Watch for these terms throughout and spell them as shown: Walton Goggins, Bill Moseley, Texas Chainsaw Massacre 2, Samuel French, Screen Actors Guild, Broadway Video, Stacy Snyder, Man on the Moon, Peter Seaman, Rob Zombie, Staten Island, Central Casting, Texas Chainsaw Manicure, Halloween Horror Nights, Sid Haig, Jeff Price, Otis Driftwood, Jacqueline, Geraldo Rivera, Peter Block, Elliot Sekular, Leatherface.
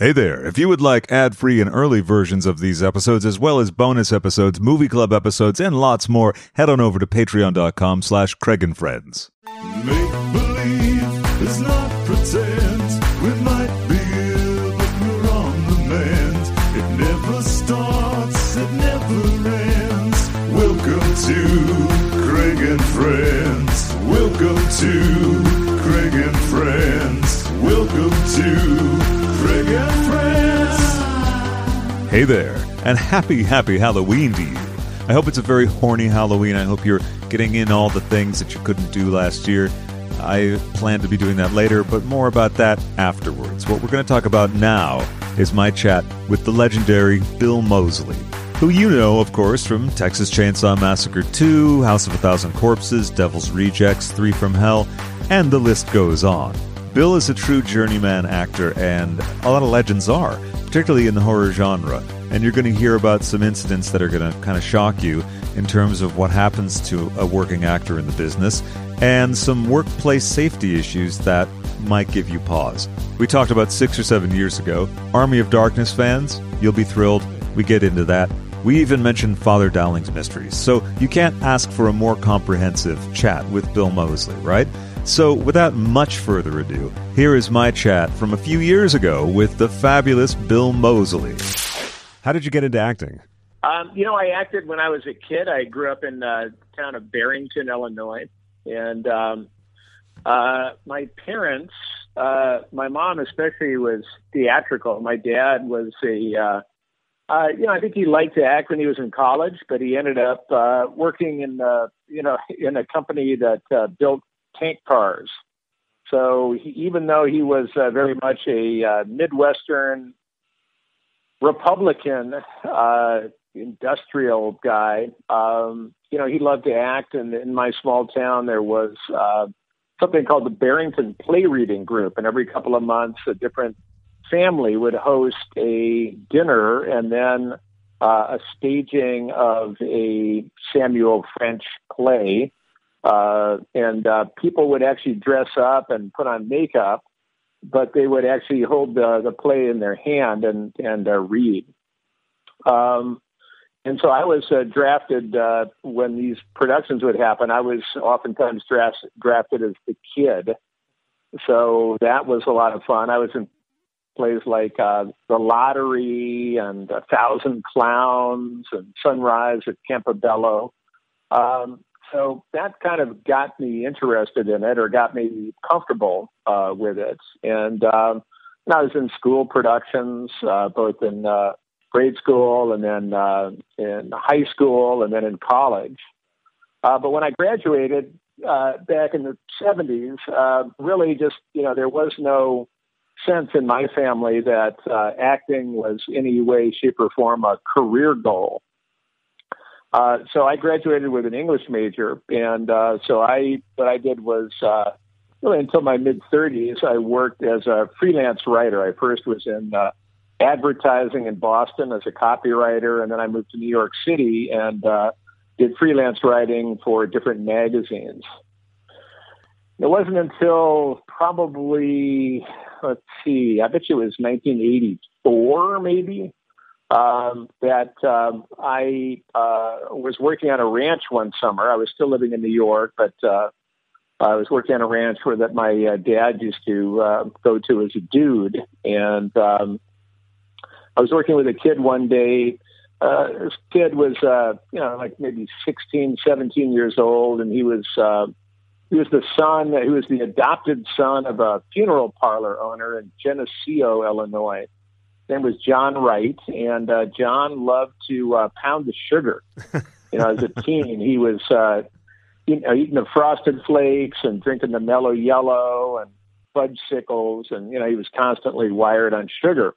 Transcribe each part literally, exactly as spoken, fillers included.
Hey there, if you would like ad-free and early versions of these episodes, as well as bonus episodes, movie club episodes, and lots more, head on over to patreon.com slash Craig and Friends. Make believe is not pretend. We might be ill, but we're on the mend. It never starts, it never ends. Welcome to Craig and Friends. Welcome to Craig and Friends. Welcome to... Hey there, and happy, happy Halloween to you. I hope it's a very horny Halloween. I hope you're getting in all the things that you couldn't do last year. I plan to be doing that later, but more about that afterwards. What we're going to talk about now is my chat with the legendary Bill Moseley, who you know, of course, from Texas Chainsaw Massacre two, House of a Thousand Corpses, Devil's Rejects, Three from Hell, and the list goes on. Bill is a true journeyman actor, and a lot of legends are, particularly in the horror genre. And you're going to hear about some incidents that are going to kind of shock you in terms of what happens to a working actor in the business, and some workplace safety issues that might give you pause. We talked about six or seven years ago. Army of Darkness fans, you'll be thrilled. We get into that. We even mentioned Father Dowling's Mysteries. So you can't ask for a more comprehensive chat with Bill Moseley, right? So, without much further ado, here is my chat from a few years ago with the fabulous Bill Moseley. How did you get into acting? Um, you know, I acted when I was a kid. I grew up in uh, the town of Barrington, Illinois. And um, uh, my parents, uh, my mom especially, was theatrical. My dad was a, uh, uh, you know, I think he liked to act when he was in college, but he ended up uh, working in, uh, you know, in a company that uh, built tank cars. So he, even though he was uh, very much a uh, Midwestern Republican uh, industrial guy, um, you know, he loved to act. And in my small town, there was uh, something called the Barrington Play Reading Group. And every couple of months, a different family would host a dinner and then uh, a staging of a Samuel French play. Uh, and uh, people would actually dress up and put on makeup, but they would actually hold the, the play in their hand and, and uh, read. Um, and so I was uh, drafted uh, when these productions would happen. I was oftentimes draft, drafted as the kid. So that was a lot of fun. I was in plays like uh, The Lottery and A Thousand Clowns and Sunrise at Campobello. Um So that kind of got me interested in it, or got me comfortable uh, with it. And, um, and I was in school productions, uh, both in uh, grade school and then uh, in high school and then in college. Uh, but when I graduated uh, back in the seventies, uh, really just, you know, there was no sense in my family that uh, acting was any way, shape, or form a career goal. Uh, so I graduated with an English major, and uh, so I what I did was uh, really until my mid-thirties, I worked as a freelance writer. I first was in uh, advertising in Boston as a copywriter, and then I moved to New York City and uh, did freelance writing for different magazines. It wasn't until probably, let's see, I bet you it was nineteen eighty-four maybe, Um, that um, I uh, was working on a ranch one summer. I was still living in New York, but uh, I was working on a ranch where that my uh, dad used to uh, go to as a dude. And um, I was working with a kid one day. Uh, this kid was, uh, you know, like maybe sixteen, seventeen years old, and he was uh, he was the son, he was the adopted son of a funeral parlor owner in Geneseo, Illinois. His name was John Wright, and uh, John loved to uh, pound the sugar. You know, as a teen, he was uh, eating, uh, eating the Frosted Flakes and drinking the Mellow Yellow and fudge sickles, and, you know, he was constantly wired on sugar.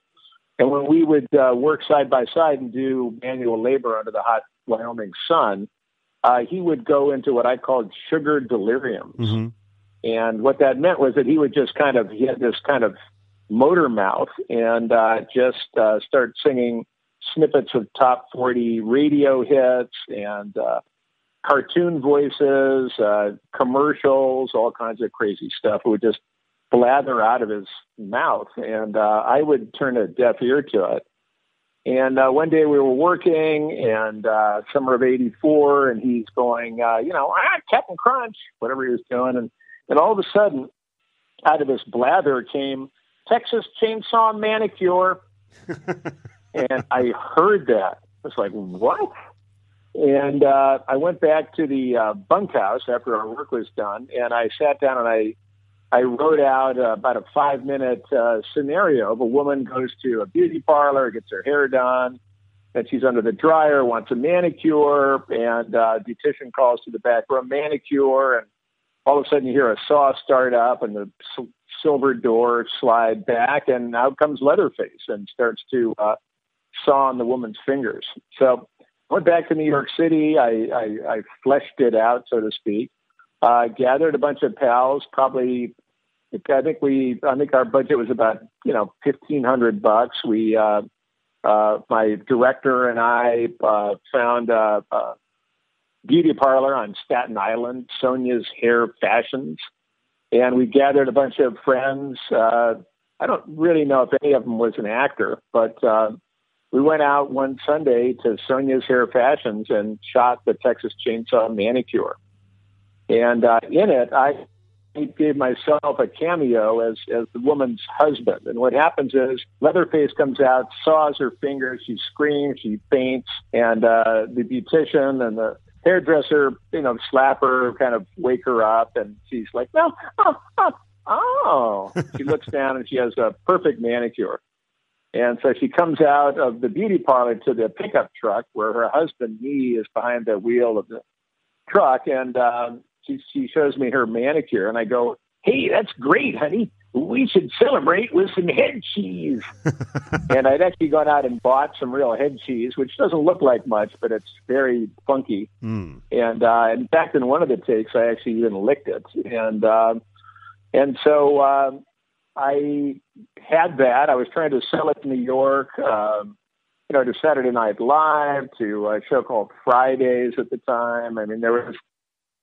And when we would uh, work side by side and do manual labor under the hot Wyoming sun, uh, he would go into what I called sugar deliriums. Mm-hmm. And what that meant was that he would just kind of, he had this kind of motor mouth and uh, just uh, start singing snippets of top forty radio hits and uh, cartoon voices, uh, commercials, all kinds of crazy stuff. It would just blather out of his mouth, and uh, I would turn a deaf ear to it. And uh, one day we were working, and uh, summer of eighty-four, and he's going, uh, you know, ah, Captain Crunch, whatever he was doing. And, and all of a sudden, out of his blather came Texas Chainsaw Manicure. And I heard that. I was like, what? And uh, I went back to the uh, bunkhouse after our work was done, and I sat down and I I wrote out uh, about a five-minute uh, scenario of a woman goes to a beauty parlor, gets her hair done, then she's under the dryer, wants a manicure, and uh, beautician calls to the back room, manicure, and all of a sudden you hear a saw start up and the s- silver door slide back, and out comes Leatherface and starts to uh, saw on the woman's fingers. So I went back to New York City. I, I, I fleshed it out, so to speak. Uh, gathered a bunch of pals. Probably, I think we. I think our budget was about you know fifteen hundred bucks. We, uh, uh, my director and I uh, found a, a beauty parlor on Staten Island, Sonia's Hair Fashions, and we gathered a bunch of friends. Uh, I don't really know if any of them was an actor, but. Uh, We went out one Sunday to Sonia's Hair Fashions and shot the Texas Chainsaw Manicure. And uh, in it, I gave myself a cameo as, as the woman's husband. And what happens is Leatherface comes out, saws her fingers, she screams, she faints, and uh, the beautician and the hairdresser, you know, slap her, kind of wake her up, and she's like, no, oh, oh, oh. She looks down and she has a perfect manicure. And so she comes out of the beauty parlor to the pickup truck where her husband, Nee, is behind the wheel of the truck. And um, she, she shows me her manicure. And I go, hey, that's great, honey. We should celebrate with some head cheese. And I'd actually gone out and bought some real head cheese, which doesn't look like much, but it's very funky. Mm. And uh, in fact, in one of the takes, I actually even licked it. And, uh, and so... Uh, I had that. I was trying to sell it in New York, um, you know, to Saturday Night Live, to a show called Fridays at the time. I mean, there was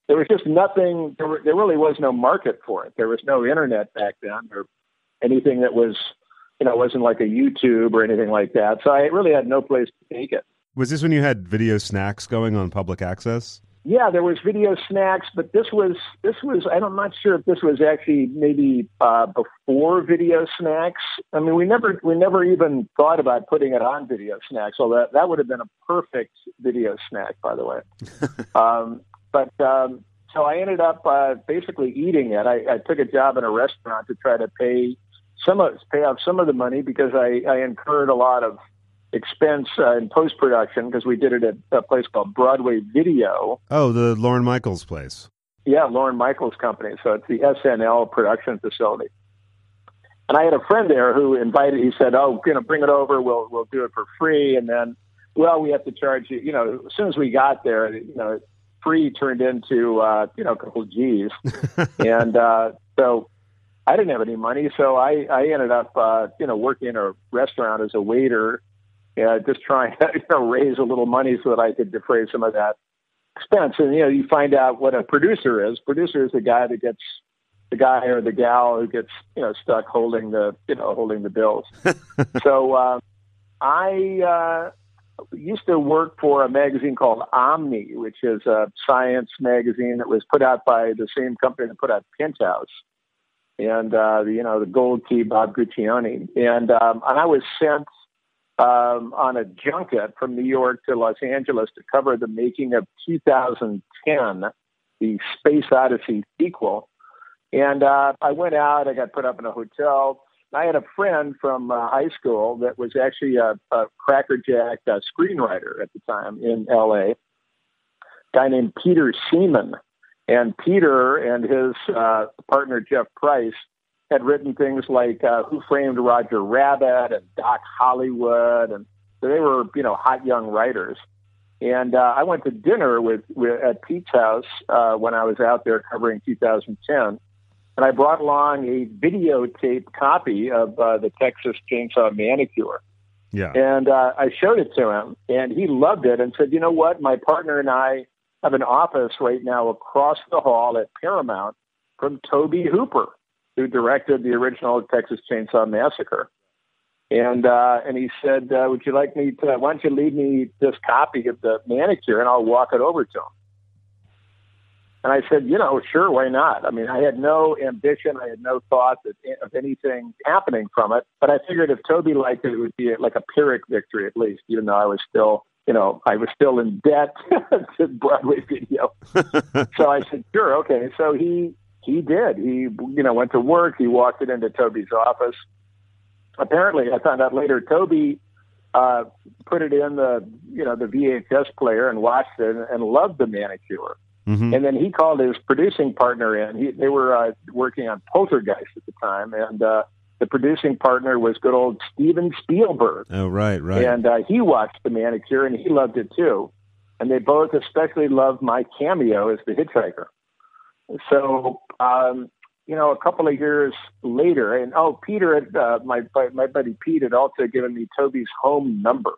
there was just nothing. There, were, there really was no market for it. There was no internet back then, or anything that was, you know, wasn't like a YouTube or anything like that. So I really had no place to take it. Was this when you had Video Snacks going on public access? Yeah, there was Video Snacks, but this was this was I'm not sure if this was actually maybe uh, before Video Snacks. I mean, we never we never even thought about putting it on Video Snacks. So that that would have been a perfect Video Snack, by the way. um, but um, so I ended up uh, basically eating it. I, I took a job in a restaurant to try to pay some of pay off some of the money because I, I incurred a lot of expense uh, in post-production because we did it at a place called Broadway Video. Oh, the Lauren Michaels place. Yeah, Lauren Michaels company. So it's the S N L production facility. And I had a friend there who invited, he said, oh, you know, bring it over. We'll, we'll do it for free. And then, well, we have to charge you, you know, as soon as we got there, you know, free turned into, uh, you know, a couple of G's. and uh, so I didn't have any money. So I, I ended up, uh, you know, working in a restaurant as a waiter. Yeah, just trying to you know, raise a little money so that I could defray some of that expense. And, you know, you find out what a producer is. Producer is the guy that gets the guy or the gal who gets, you know, stuck holding the, you know, holding the bills. so uh, I uh, used to work for a magazine called Omni, which is a science magazine that was put out by the same company that put out Penthouse. And, uh, you know, the Gold Key, Bob Guccione. And, um, and I was sent... Um, on a junket from New York to Los Angeles to cover the making of two thousand ten, the Space Odyssey sequel. And uh, I went out, I got put up in a hotel. I had a friend from uh, high school that was actually a, a crackerjack uh, screenwriter at the time in L A, a guy named Peter Seaman. And Peter and his uh, partner, Jeff Price, had written things like uh, Who Framed Roger Rabbit and Doc Hollywood. And so they were, you know, hot young writers. And uh, I went to dinner with, with at Pete's house uh, when I was out there covering two thousand ten. And I brought along a videotape copy of uh, the Texas Chainsaw Manicure. Yeah. And uh, I showed it to him and he loved it and said, you know what? My partner and I have an office right now across the hall at Paramount from Tobe Hooper. who directed the original Texas Chainsaw Massacre. And uh, and he said, uh, would you like me to, why don't you leave me this copy of the manicure and I'll walk it over to him? And I said, you know, sure, why not? I mean, I had no ambition. I had no thought that, of anything happening from it. But I figured if Tobe liked it, it would be like a Pyrrhic victory at least, even though I was still, you know, I was still in debt to Broadway Video. So I said, sure, okay. So he he did. He, you know, went to work. He walked it into Tobe's office. Apparently, I found out later, Tobe uh, put it in the, you know, the V H S player and watched it and loved the manicure. Mm-hmm. And then he called his producing partner in. He, they were uh, working on Poltergeist at the time, and uh, the producing partner was good old Steven Spielberg. Oh, right, right. And uh, he watched the manicure, and he loved it too. And they both especially loved my cameo as the hitchhiker. So, um, you know, a couple of years later, and oh, Peter, had, uh, my my buddy Pete had also given me Toby's home number.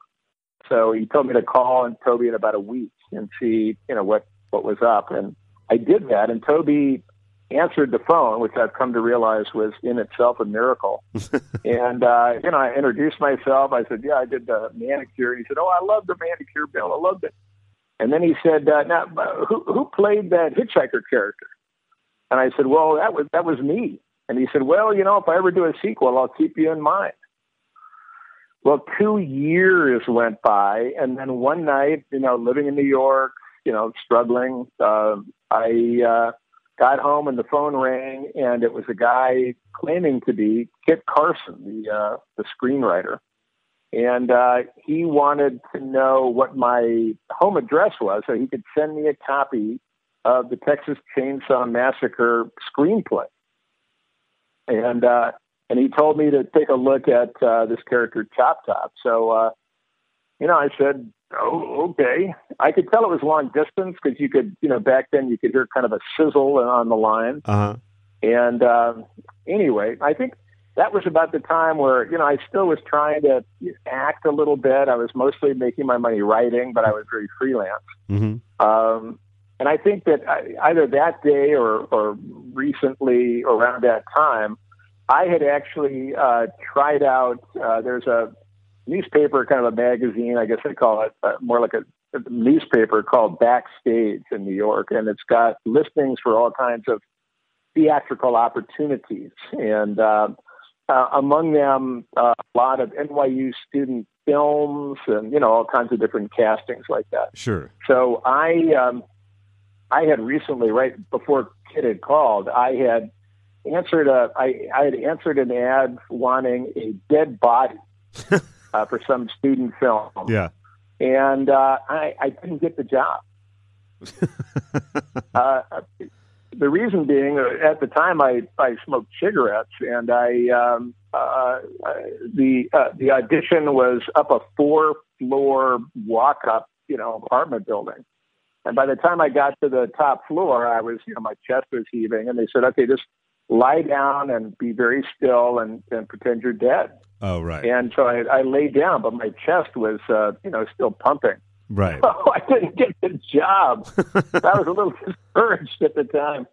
So he told me to call and Tobe in about a week and see, you know, what. what was up. And I did that, and Tobe answered the phone, which I've come to realize was in itself a miracle. And, uh, you know, I introduced myself. I said, yeah, I did the manicure. And he said, oh, I love the manicure, Bill. I loved it. And then he said, uh, now, who, who played that hitchhiker character? And I said, well, that was, that was me. And he said, well, you know, if I ever do a sequel, I'll keep you in mind. Well, two years went by. And then one night, you know, living in New York, you know, struggling. Uh, I uh, got home and the phone rang, and it was a guy claiming to be Kit Carson, the uh, the screenwriter. And uh, he wanted to know what my home address was so he could send me a copy of the Texas Chainsaw Massacre screenplay. And uh, and he told me to take a look at uh, this character, Chop Top. So, uh, you know, I said, oh, okay. I could tell it was long distance because you could, you know, back then you could hear kind of a sizzle on the line. Uh-huh. And uh, anyway, I think that was about the time where, you know, I still was trying to act a little bit. I was mostly making my money writing, but I was very freelance. Mm-hmm. Um, and I think that I, either that day or, or recently around that time, I had actually uh, tried out, uh, there's a newspaper, kind of a magazine, I guess they call it, uh, more like a, a newspaper called Backstage in New York, and it's got listings for all kinds of theatrical opportunities, and uh, uh, among them uh, a lot of N Y U student films and, you know, all kinds of different castings like that. Sure. So I, um, I had recently, right before Kit had called, I had answered a, I, I had answered an ad wanting a dead body. Uh, for some student film. Yeah. And uh, I, I didn't get the job. uh, the reason being, at the time, I, I smoked cigarettes, and I um, uh, the uh, the audition was up a four-floor walk-up, you know, apartment building. And by the time I got to the top floor, I was, you know, my chest was heaving, and they said, okay, just lie down and be very still and, and pretend you're dead. Oh, right. And so I, I lay down, but my chest was, uh, you know, still pumping. Right. So I didn't get the job. I was a little discouraged at the time.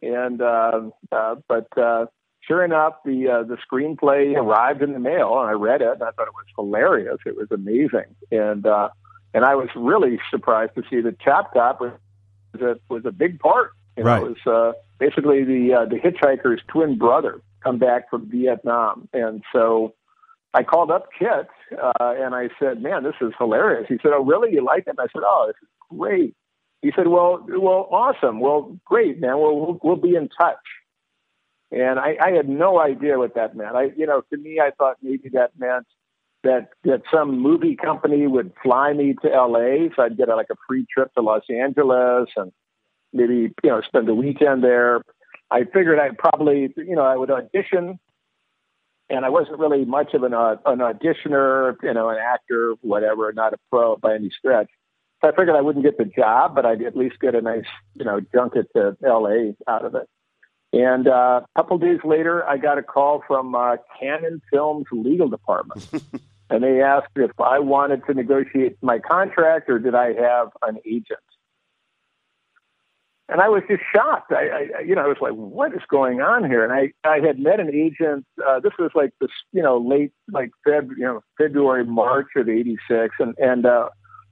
And, uh, uh, but uh, sure enough, the uh, the screenplay arrived in the mail, and I read it, and I thought it was hilarious. It was amazing. And uh, and I was really surprised to see that Chop Top was a, was a big part. You know, right. It was uh, basically the, uh, the hitchhiker's twin brother come back from Vietnam. And so I called up Kit, uh, and I said, man, this is hilarious. He said, oh, really? You like it? And I said, oh, this is great. He said, well, well, awesome. Well, great, man. We'll, we'll, we'll be in touch. And I, I had no idea what that meant. I, you know, to me, I thought maybe that meant that, that some movie company would fly me to L A so I'd get a, like a free trip to Los Angeles and maybe, you know, spend the weekend there. I figured I'd probably, you know, I would audition. And I wasn't really much of an uh, an auditioner, you know, an actor, whatever, not a pro by any stretch. So I figured I wouldn't get the job, but I'd at least get a nice, you know, junket to L A out of it. And uh, a couple days later, I got a call from uh, Cannon Films legal department. And they asked if I wanted to negotiate my contract or did I have an agent. And I was just shocked. I, I, you know, I was like, what is going on here? And I, I had met an agent. Uh, this was like this, you know, late, like Feb, you know, February, March of eighty-six. And, and, uh,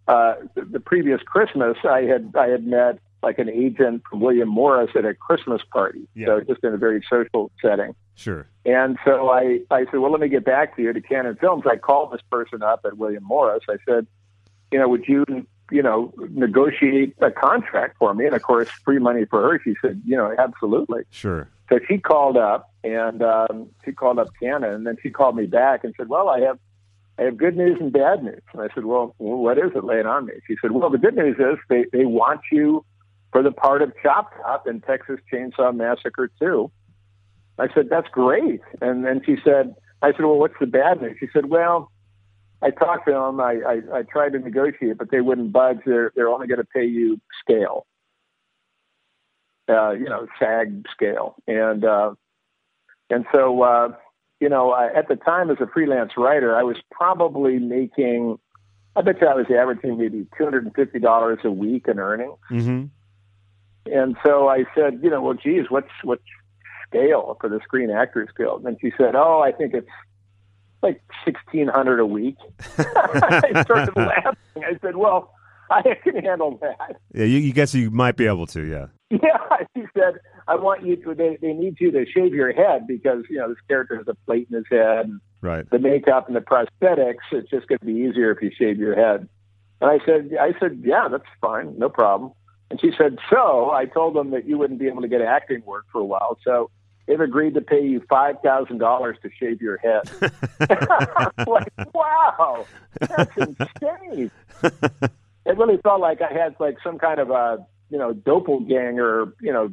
uh, the, the previous Christmas I had, I had met like an agent from William Morris at a Christmas party. Yeah. So just in a very social setting. Sure. And so I, I said, well, let me get back to you to Cannon Films. I called this person up at William Morris. I said, you know, would you, you know, negotiate a contract for me? And of course, free money for her. She said, you know, absolutely. Sure. So she called up and um, she called up Cannon, and then she called me back and said, well, I have, I have good news and bad news. And I said, well, what is it? Lay it on me. She said, well, the good news is they, they want you for the part of Chop Top in Texas Chainsaw Massacre two. I said, that's great. And then she said, I said, well, what's the bad news? She said, well, I talked to them. I, I, I tried to negotiate, but they wouldn't budge. They're, they're only going to pay you scale, uh, you know, SAG scale. And, uh, and so, uh, you know, I, at the time as a freelance writer, I was probably making, I bet you I was averaging maybe two hundred fifty dollars a week in earnings. Mm-hmm. And so I said, you know, well, geez, what's, what's scale for the Screen Actors Guild? And she said, oh, I think it's like sixteen hundred a week. I started laughing. I said, well, I can handle that. Yeah, you, you guess you might be able to, yeah. Yeah, she said, I want you to, they, they need you to shave your head because, you know, this character has a plate in his head. And right. The makeup and the prosthetics, it's just going to be easier if you shave your head. And I said, I said, yeah, that's fine, no problem. And she said, so I told them that you wouldn't be able to get acting work for a while, so they've agreed to pay you five thousand dollars to shave your head. I was like, wow, that's insane. It really felt like I had like some kind of a, you know, doppelganger, you know,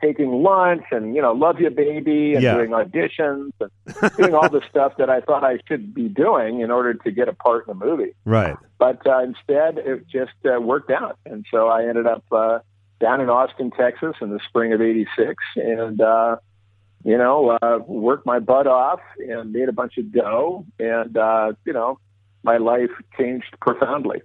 taking lunch and, you know, love you, baby, and yeah. doing auditions and doing all the stuff that I thought I should be doing in order to get a part in the movie. Right. But uh, instead, it just uh, worked out. And so I ended up uh, down in Austin, Texas in the spring of eighty-six. And, uh, you know, uh, worked my butt off and made a bunch of dough. And, uh, you know, my life changed profoundly.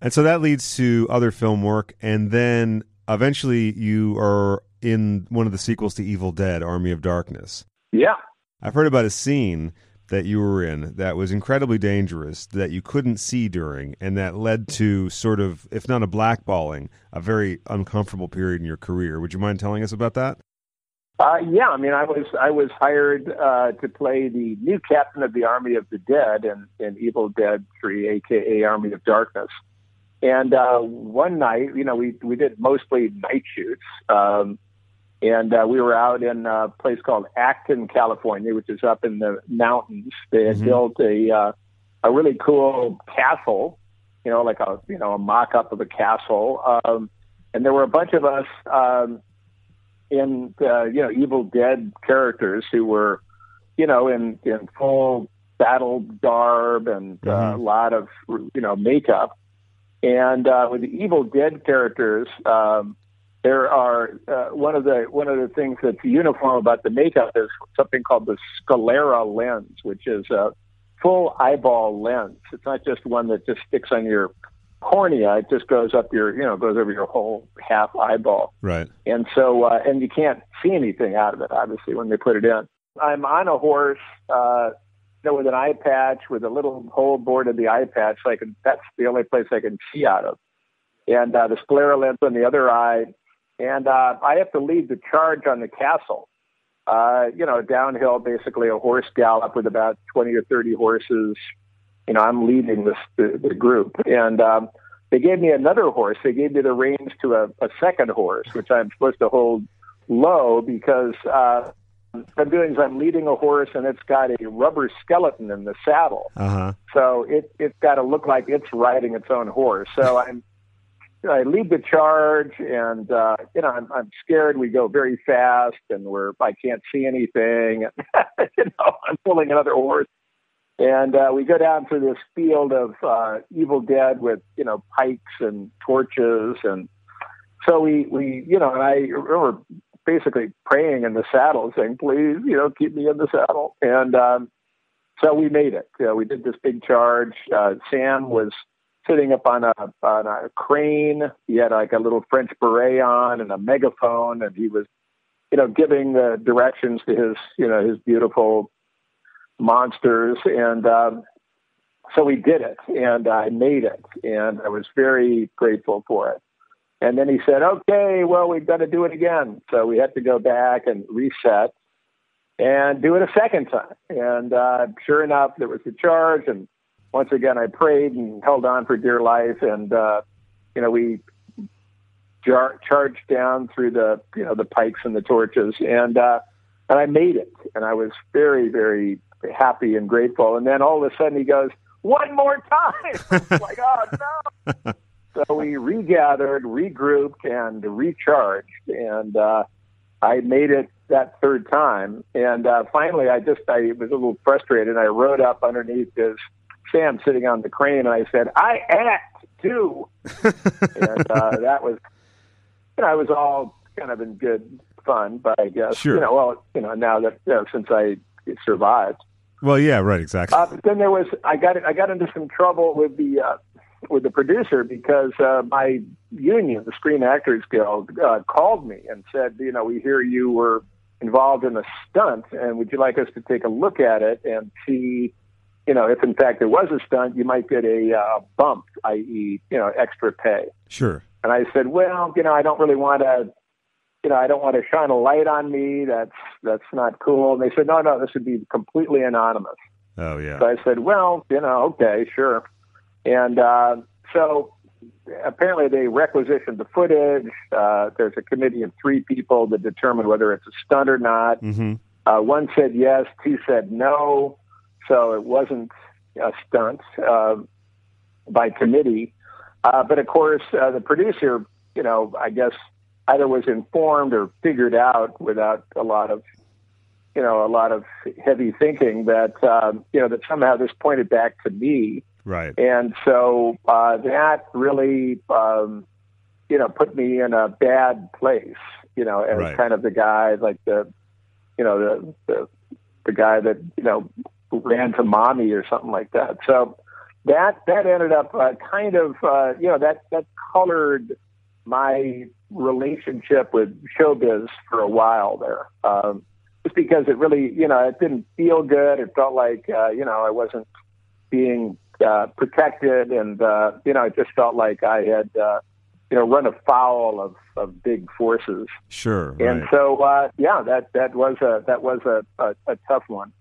And so that leads to other film work. And then eventually you are in one of the sequels to Evil Dead, Army of Darkness. Yeah. I've heard about a scene that you were in that was incredibly dangerous, that you couldn't see during, and that led to sort of, if not a blackballing, a very uncomfortable period in your career. Would you mind telling us about that? Uh, yeah, I mean, I was I was hired uh, to play the new captain of the Army of the Dead in, in Evil Dead three, a k a. Army of Darkness. And uh, one night, you know, we, we did mostly night shoots, um, and uh, we were out in a place called Acton, California, which is up in the mountains. They had mm-hmm. built a uh, a really cool castle, you know, like a you know a mock-up of a castle, um, and there were a bunch of us. Um, in, uh, you know, Evil Dead characters who were, you know, in, in full battle garb and uh, mm-hmm. a lot of, you know, makeup. And uh, with the Evil Dead characters, um, there are, uh, one of the one of the things that's uniform about the makeup is something called the sclera lens, which is a full eyeball lens. It's not just one that just sticks on your cornea, it just goes up your, you know, goes over your whole half eyeball. Right. And so, uh, and you can't see anything out of it, obviously, when they put it in. I'm on a horse, uh, you know, with an eye patch, with a little hole bored in the eye patch. So I can, that's the only place I can see out of. And uh, the sclera lens on the other eye. And uh, I have to lead the charge on the castle. Uh, you know, downhill, basically a horse gallop with about twenty or thirty horses. You know, I'm leading this, the, the group. And um, they gave me another horse. They gave me the reins to a, a second horse, which I'm supposed to hold low because uh, what I'm doing is I'm leading a horse and it's got a rubber skeleton in the saddle. Uh-huh. So it, it's got to look like it's riding its own horse. So I'm, I lead the charge and, uh, you know, I'm, I'm scared. We go very fast and we're, I can't see anything. You know, I'm pulling another horse. And uh, we go down through this field of uh, Evil Dead with, you know, pikes and torches. And so we, we, you know, and I remember basically praying in the saddle saying, please, you know, keep me in the saddle. And um, so we made it. You know, we did this big charge. Uh, Sam was sitting up on a, on a crane. He had like a little French beret on and a megaphone, and he was, you know, giving the uh, directions to his, you know, his beautiful monsters. And um, so we did it, and I made it, and I was very grateful for it. And then he said, okay, well, we've got to do it again. So we had to go back and reset and do it a second time. And uh, sure enough, there was a charge. And once again, I prayed and held on for dear life. And, uh, you know, we jar- charged down through the, you know, the pikes and the torches. And, uh, and I made it. And I was very, very happy and grateful. And then all of a sudden he goes, one more time. It's like, oh, no. So we regathered, regrouped, and recharged, and uh, I made it that third time. And uh, finally, I just I was a little frustrated. I rode up underneath this Sam sitting on the crane, and I said, "I act too," and uh, that was, you know, I was all kind of in good fun, but I guess sure. you know, well, you know, now that you know, since I survived. Well, yeah, right, exactly. Uh, then there was I got I got into some trouble with the. Uh, with the producer because uh, my union, the Screen Actors Guild, uh, called me and said, you know, we hear you were involved in a stunt, and would you like us to take a look at it and see, you know, if in fact it was a stunt, you might get a uh, bump, that is, you know, extra pay. Sure. And I said, well, you know, I don't really want to, you know, I don't want to shine a light on me. That's that's not cool. And they said, no, no, this would be completely anonymous. Oh, yeah. So I said, well, you know, okay, sure. And uh, so apparently they requisitioned the footage. Uh, there's a committee of three people that determine whether it's a stunt or not. Mm-hmm. Uh, one said yes, two said no. So it wasn't a stunt uh, by committee. Uh, but, of course, uh, the producer, you know, I guess either was informed or figured out without a lot of, you know, a lot of heavy thinking that, um, you know, that somehow this pointed back to me. Right. And so uh, that really, um, you know, put me in a bad place, you know, as right. kind of the guy, like the, you know, the, the the guy that, you know, ran to mommy or something like that. So that that ended up uh, kind of, uh, you know, that, that colored my relationship with showbiz for a while there. Um, just because it really, you know, it didn't feel good. It felt like, uh, you know, I wasn't being... Uh, protected, and uh, you know, it just felt like I had, uh, you know, run afoul of, of big forces. Sure. Right. And so, uh, yeah, that, that was a that was a, a, a tough one.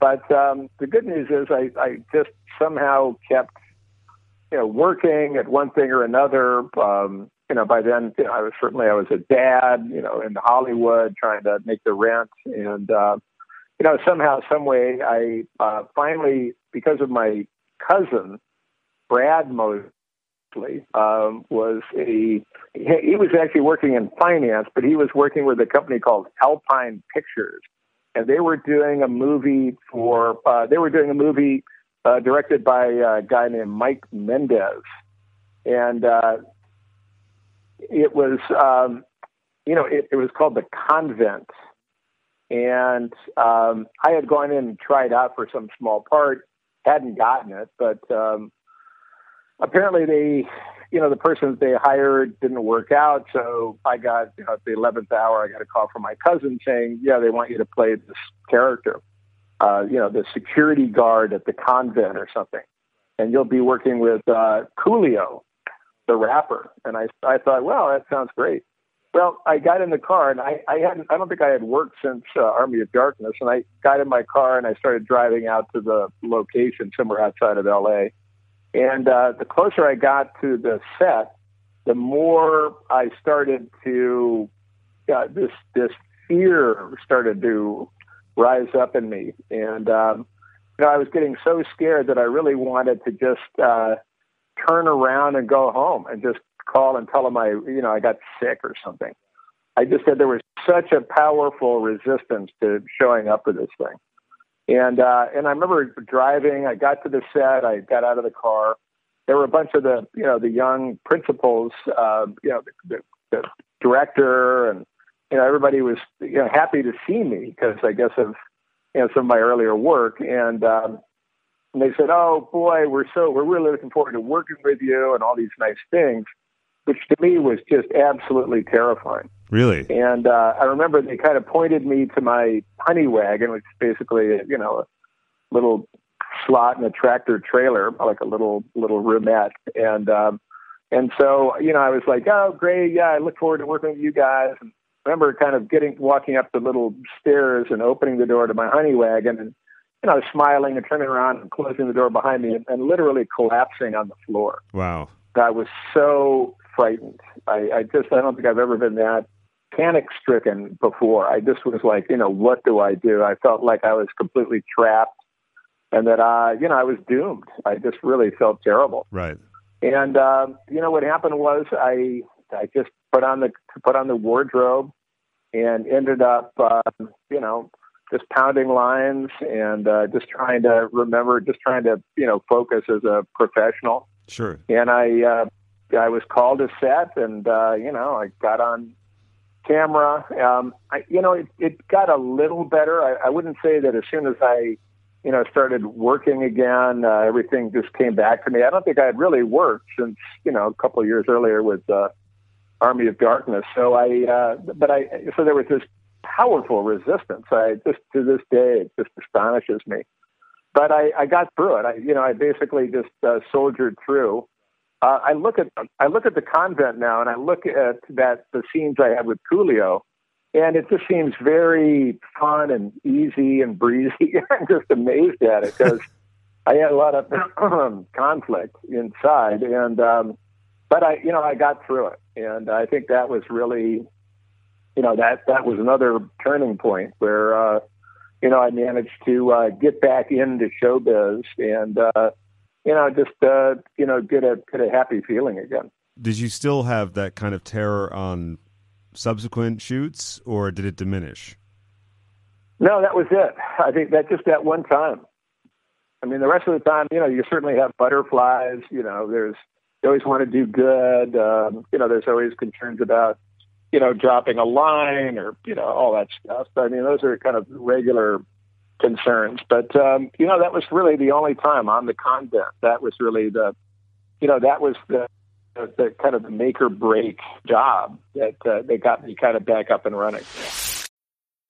But um, the good news is, I, I just somehow kept, you know, working at one thing or another. Um, you know, by then, you know, I was certainly I was a dad, you know, in Hollywood, trying to make the rent, and uh, you know, somehow, some way, I uh, finally, because of my cousin, Brad Moseley, um, was a, he was actually working in finance, but he was working with a company called Alpine Pictures. And they were doing a movie for, uh, they were doing a movie uh, directed by a guy named Mike Mendez. And uh, it was, um, you know, it, it was called The Convent. And um, I had gone in and tried out for some small part. Hadn't gotten it, but um, apparently they, you know, the person that they hired didn't work out. So I got, you know, at the eleventh hour, I got a call from my cousin saying, yeah, they want you to play this character, uh, you know, the security guard at the convent or something. And you'll be working with uh, Coolio, the rapper. And I, I thought, well, that sounds great. Well, I got in the car, and I, I hadn't, I don't think I had worked since uh, Army of Darkness, and I got in my car, and I started driving out to the location somewhere outside of L A. And uh, the closer I got to the set, the more I started to, uh, this this fear started to rise up in me. And, um, you know, I was getting so scared that I really wanted to just uh, turn around and go home and just call and tell them I, you know, I got sick or something. I just said there was such a powerful resistance to showing up for this thing. And uh, and I remember driving, I got to the set, I got out of the car. There were a bunch of the, you know, the young principals, uh, you know, the, the, the director, and, you know, everybody was, you know, happy to see me because I guess of, you know, some of my earlier work. And, um, And they said, oh boy, we're so, we're really looking forward to working with you and all these nice things, which to me was just absolutely terrifying. Really? And uh, I remember they kind of pointed me to my honey wagon, which is basically, you know, a little slot in a tractor trailer, like a little, little roomette. And, um, and so, you know, I was like, oh, great. Yeah. I look forward to working with you guys. And I remember kind of getting, walking up the little stairs and opening the door to my honey wagon and, you know, smiling and turning around and closing the door behind me and, and literally collapsing on the floor. Wow. I was so frightened. I, I just, I don't think I've ever been that panic stricken before. I just was like, you know, what do I do? I felt like I was completely trapped and that, uh, you know, I was doomed. I just really felt terrible. Right. And, um, you know, what happened was I, I just put on the, put on the wardrobe and ended up, uh, you know, just pounding lines and uh, just trying to remember, just trying to, you know, focus as a professional. Sure. And I, uh, I was called to set and, uh, you know, I got on camera. Um, I, you know, it, it got a little better. I, I wouldn't say that as soon as I, you know, started working again, uh, everything just came back to me. I don't think I had really worked since, you know, a couple of years earlier with uh, Army of Darkness. So I, uh, but I, so there was this powerful resistance. I just, to this day, it just astonishes me. But I, I got through it. I, you know, I basically just uh, soldiered through. Uh, I look at I look at The Convent now, and I look at that the scenes I had with Coolio, and it just seems very fun and easy and breezy. I'm just amazed at it because I had a lot of conflict inside, and um, but I, you know, I got through it, and I think that was really, you know, that that was another turning point where, uh, you know, I managed to uh, get back into showbiz and. Uh, You know, just, uh, you know, get a get a happy feeling again. Did you still have that kind of terror on subsequent shoots, or did it diminish? No, that was it. I think that just that one time. I mean, the rest of the time, you know, you certainly have butterflies. You know, there's you always want to do good. Um, you know, there's always concerns about, you know, dropping a line or, you know, all that stuff. But, I mean, those are kind of regular concerns, but um, you know, that was really the only time on The Convent. That was really the, you know, that was the, the, the kind of the make or break job that uh, they got me kind of back up and running.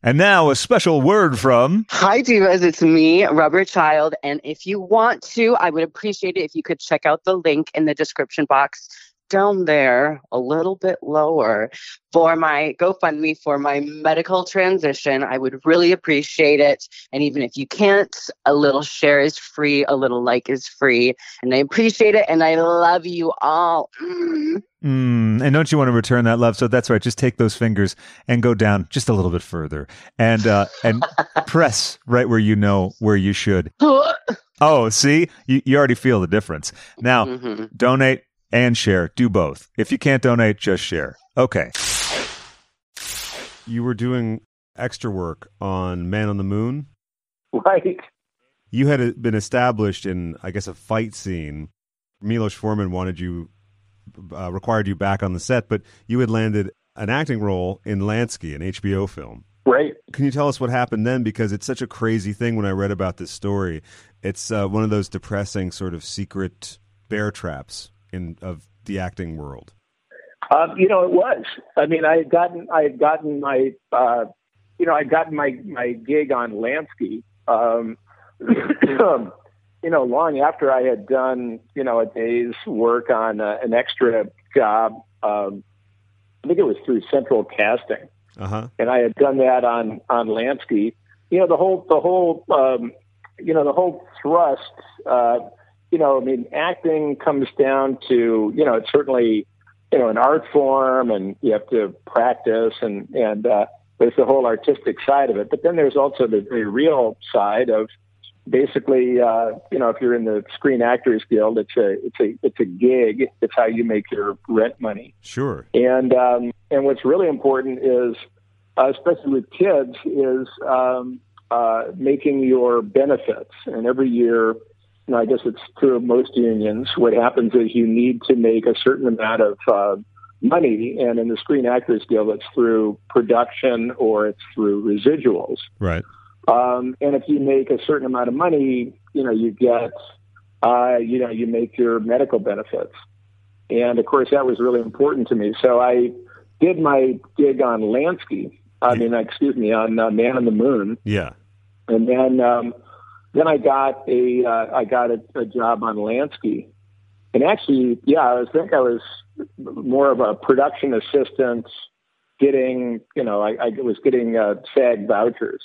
And now a special word from... Hi, Divas. It's me, Rubber Child. And if you want to, I would appreciate it if you could check out the link in the description box down there, a little bit lower, for my GoFundMe for my medical transition. I would really appreciate it. And even if you can't, a little share is free. A little like is free. And I appreciate it. And I love you all. Mm. Mm, and don't you want to return that love? So that's right. Just take those fingers and go down just a little bit further and uh, and press right where you know where you should. Oh, see, you, you already feel the difference. Now, mm-hmm. Donate and share. Do both. If you can't donate, just share. Okay. You were doing extra work on Man on the Moon. Right. You had been established in, I guess, a fight scene. Milos Forman wanted you... Uh, required you back on the set, but you had landed an acting role in Lansky, an H B O film. Right. Can you tell us what happened then? Because it's such a crazy thing when I read about this story. It's uh, one of those depressing sort of secret bear traps in of the acting world. Um, you know, it was. I mean, I had gotten, I had gotten my, uh, you know, I had gotten my, my gig on Lansky. Um, you know, long after I had done, you know, a day's work on uh, an extra job, um, I think it was through Central Casting. Uh-huh. And I had done that on, on Lansky. You know, the whole, the whole, um, you know, the whole thrust, uh, you know, I mean, acting comes down to, you know, it's certainly, you know, an art form and you have to practice and, and, uh, there's the whole artistic side of it. But then there's also the, the real side of basically, uh, you know, if you're in the Screen Actors Guild, it's a, it's a, it's a gig. It's how you make your rent money. Sure. And, um, and what's really important is, uh, especially with kids, is, um, uh, making your benefits. And every year, you know, I guess it's true of most unions, what happens is you need to make a certain amount of, uh, money, and in the Screen Actors Guild, it's through production or it's through residuals. Right. Um, and if you make a certain amount of money, you know, you get, uh, you know, you make your medical benefits. And of course, that was really important to me. So I did my gig on Lansky. I yeah. mean, excuse me, on uh, Man on the Moon. Yeah. And then, um, then I got a, uh, I got a, a job on Lansky. And actually, yeah, I was, think I was more of a production assistant getting, you know, I, I was getting uh, SAG vouchers.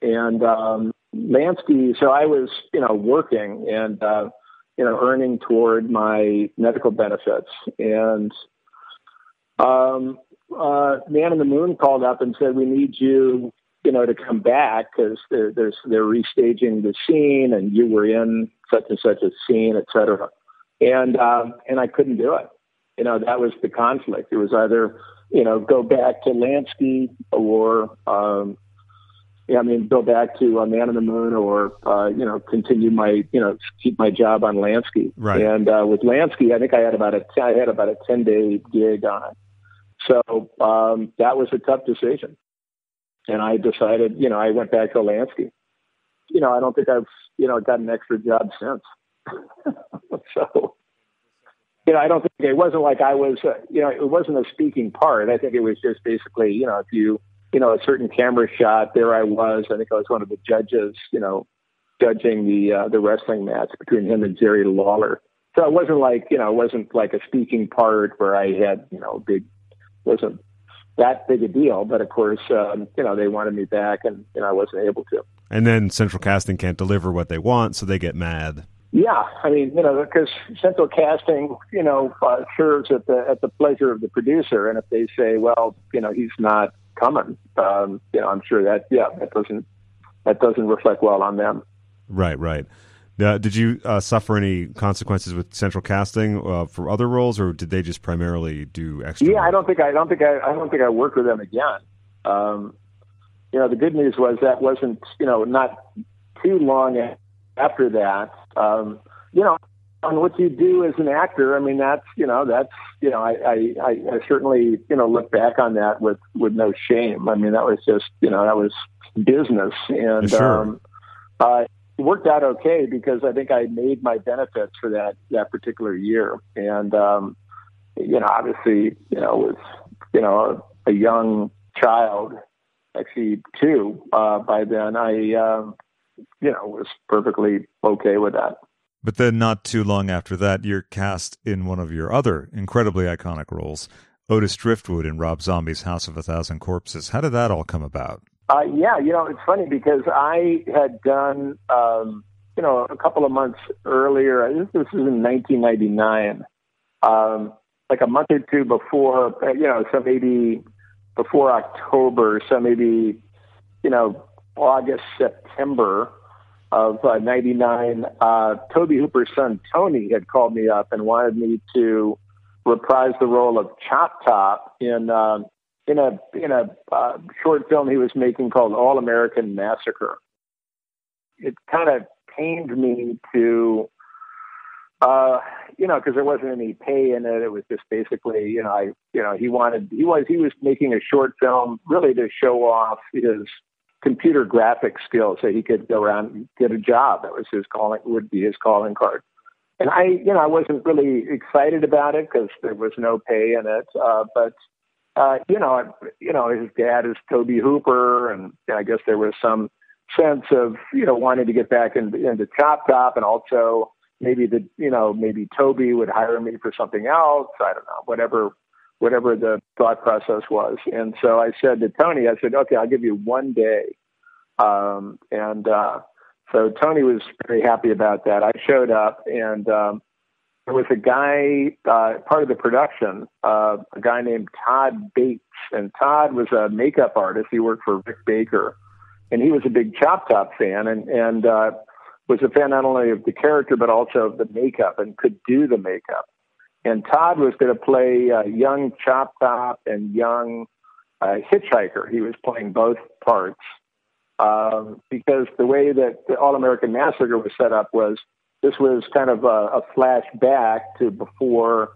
And um, Lansky, so I was, you know, working and, uh, you know, earning toward my medical benefits. And um, uh, Man on the Moon called up and said, we need you, you know, to come back because they're, there's, they're restaging the scene and you were in such and such a scene, et cetera. And, um, and I couldn't do it. You know, that was the conflict. It was either, you know, go back to Lansky or, um, yeah, I mean, go back to uh, Man on the Moon or, uh, you know, continue my, you know, keep my job on Lansky. Right. And, uh, with Lansky, I think I had about a, I had about a ten day gig on it. So, um, that was a tough decision. And I decided, you know, I went back to Lansky. You know, I don't think I've, you know, got an extra job since. So, you know, I don't think it wasn't like I was, uh, you know, it wasn't a speaking part. I think it was just basically, you know, if you, you know, a certain camera shot, there I was, I think I was one of the judges, you know, judging the, uh, the wrestling match between him and Jerry Lawler. So it wasn't like, you know, it wasn't like a speaking part where I had, you know, big, wasn't that big a deal. But of course, um, you know, they wanted me back and, you know, I wasn't able to. And then Central Casting can't deliver what they want, so they get mad. Yeah, I mean, you know, because Central Casting, you know, uh, serves at the at the pleasure of the producer, and if they say, well, you know, he's not coming, um, you know, I'm sure that yeah, that doesn't that doesn't reflect well on them. Right, right. Uh, did you uh, suffer any consequences with Central Casting uh, for other roles, or did they just primarily do extra? Yeah, roles? I don't think I don't think I, I don't think I worked with them again. Um, you know, the good news was that wasn't you know not too long after. After that, um, you know, and what you do as an actor, I mean, that's, you know, that's, you know, I, I, I certainly, you know, look back on that with, with no shame. I mean, that was just, you know, that was business. And sure. um, uh, it worked out okay because I think I made my benefits for that, that particular year. And, um, you know, obviously, you know, with, you know, a, a young child, actually two uh, by then, I, um, uh, you know, was perfectly okay with that. But then not too long after that, you're cast in one of your other incredibly iconic roles, Otis Driftwood in Rob Zombie's House of a Thousand Corpses. How did that all come about? Uh, yeah, you know, it's funny because I had done, um, you know, a couple of months earlier, I think this was in nineteen ninety-nine, um, like a month or two before, you know, so maybe before October, so maybe, you know, August, September of uh, ninety-nine, uh, Tobe Hooper's son, Tony, had called me up and wanted me to reprise the role of Chop Top in, uh, in a, in a uh, short film he was making called All American Massacre. It kind of pained me to, uh, you know, cause there wasn't any pay in it. It was just basically, you know, I, you know, he wanted, he was, he was making a short film really to show off his computer graphic skills so he could go around and get a job. That was his calling, would be his calling card. And I, you know, I wasn't really excited about it because there was no pay in it. Uh, but, uh, you know, I, you know, his dad is Tobe Hooper. And I guess there was some sense of, you know, wanting to get back into, into Chop Top, and also maybe the, you know, maybe Toby would hire me for something else. I don't know, whatever, whatever the thought process was. And so I said to Tony, I said, okay, I'll give you one day. Um, and, uh, so Tony was very happy about that. I showed up, and, um, there was a guy, uh, part of the production, uh, a guy named Todd Bates, and Todd was a makeup artist. He worked for Rick Baker, and he was a big Chop Top fan, and, and, uh, was a fan not only of the character, but also of the makeup, and could do the makeup. And Todd was going to play uh, young Chop Top and young uh, Hitchhiker. He was playing both parts, um, because the way that the All American Massacre was set up was, this was kind of a, a flashback to before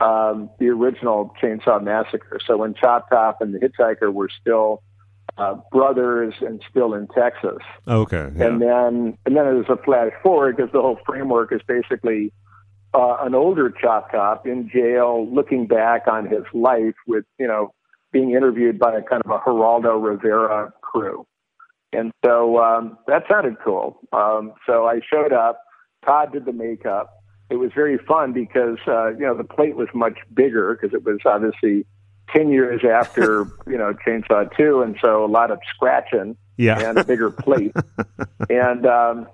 um, the original Chainsaw Massacre. So when Chop Top and the Hitchhiker were still uh, brothers and still in Texas. Okay. Yeah. And then and then it was a flash forward, because the whole framework is basically uh, an older Chop Top in jail, looking back on his life with, you know, being interviewed by a kind of a Geraldo Rivera crew. And so um, that sounded cool. Um, so I showed up. Todd did the makeup. It was very fun because, uh, you know, the plate was much bigger, because it was obviously ten years after, you know, Chainsaw two. And so a lot of scratching, yeah, and a bigger plate. And, um,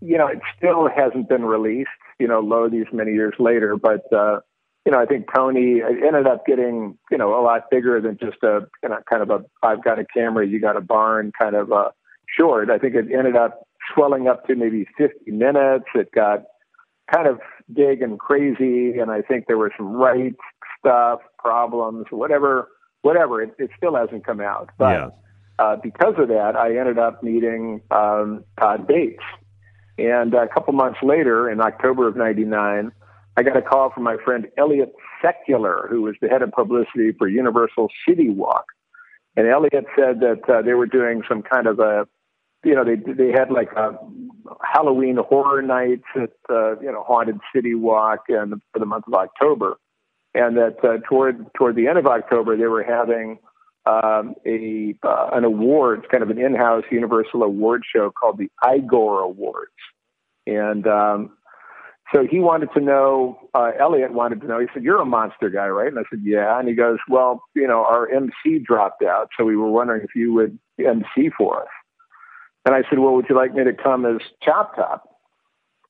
you know, it still hasn't been released, you know, lo these many years later. But, uh, you know, I think Tony ended up getting, you know, a lot bigger than just a, you know, kind of a, I've got a camera, you got a barn kind of a short. I think it ended up swelling up to maybe fifty minutes. It got kind of big and crazy, and I think there were some rights stuff, problems, whatever, whatever. It, it still hasn't come out. But yeah. uh, because of that, I ended up meeting um, Todd Bates. And a couple months later, in October of ninety-nine, I got a call from my friend Elliot Sekular, who was the head of publicity for Universal City Walk. And Elliot said that uh, they were doing some kind of a, you know, they they had like a Halloween horror nights at uh, you know, Haunted City Walk, and for the month of October, and that uh, toward toward the end of October they were having um, a uh, an awards, kind of an in-house Universal award show called the Igor Awards, and um, so he wanted to know, uh, Elliot wanted to know. He said, "You're a monster guy, right?" And I said, "Yeah." And he goes, "Well, you know, our M C dropped out, so we were wondering if you would M C for us." And I said, well, would you like me to come as Chop Top?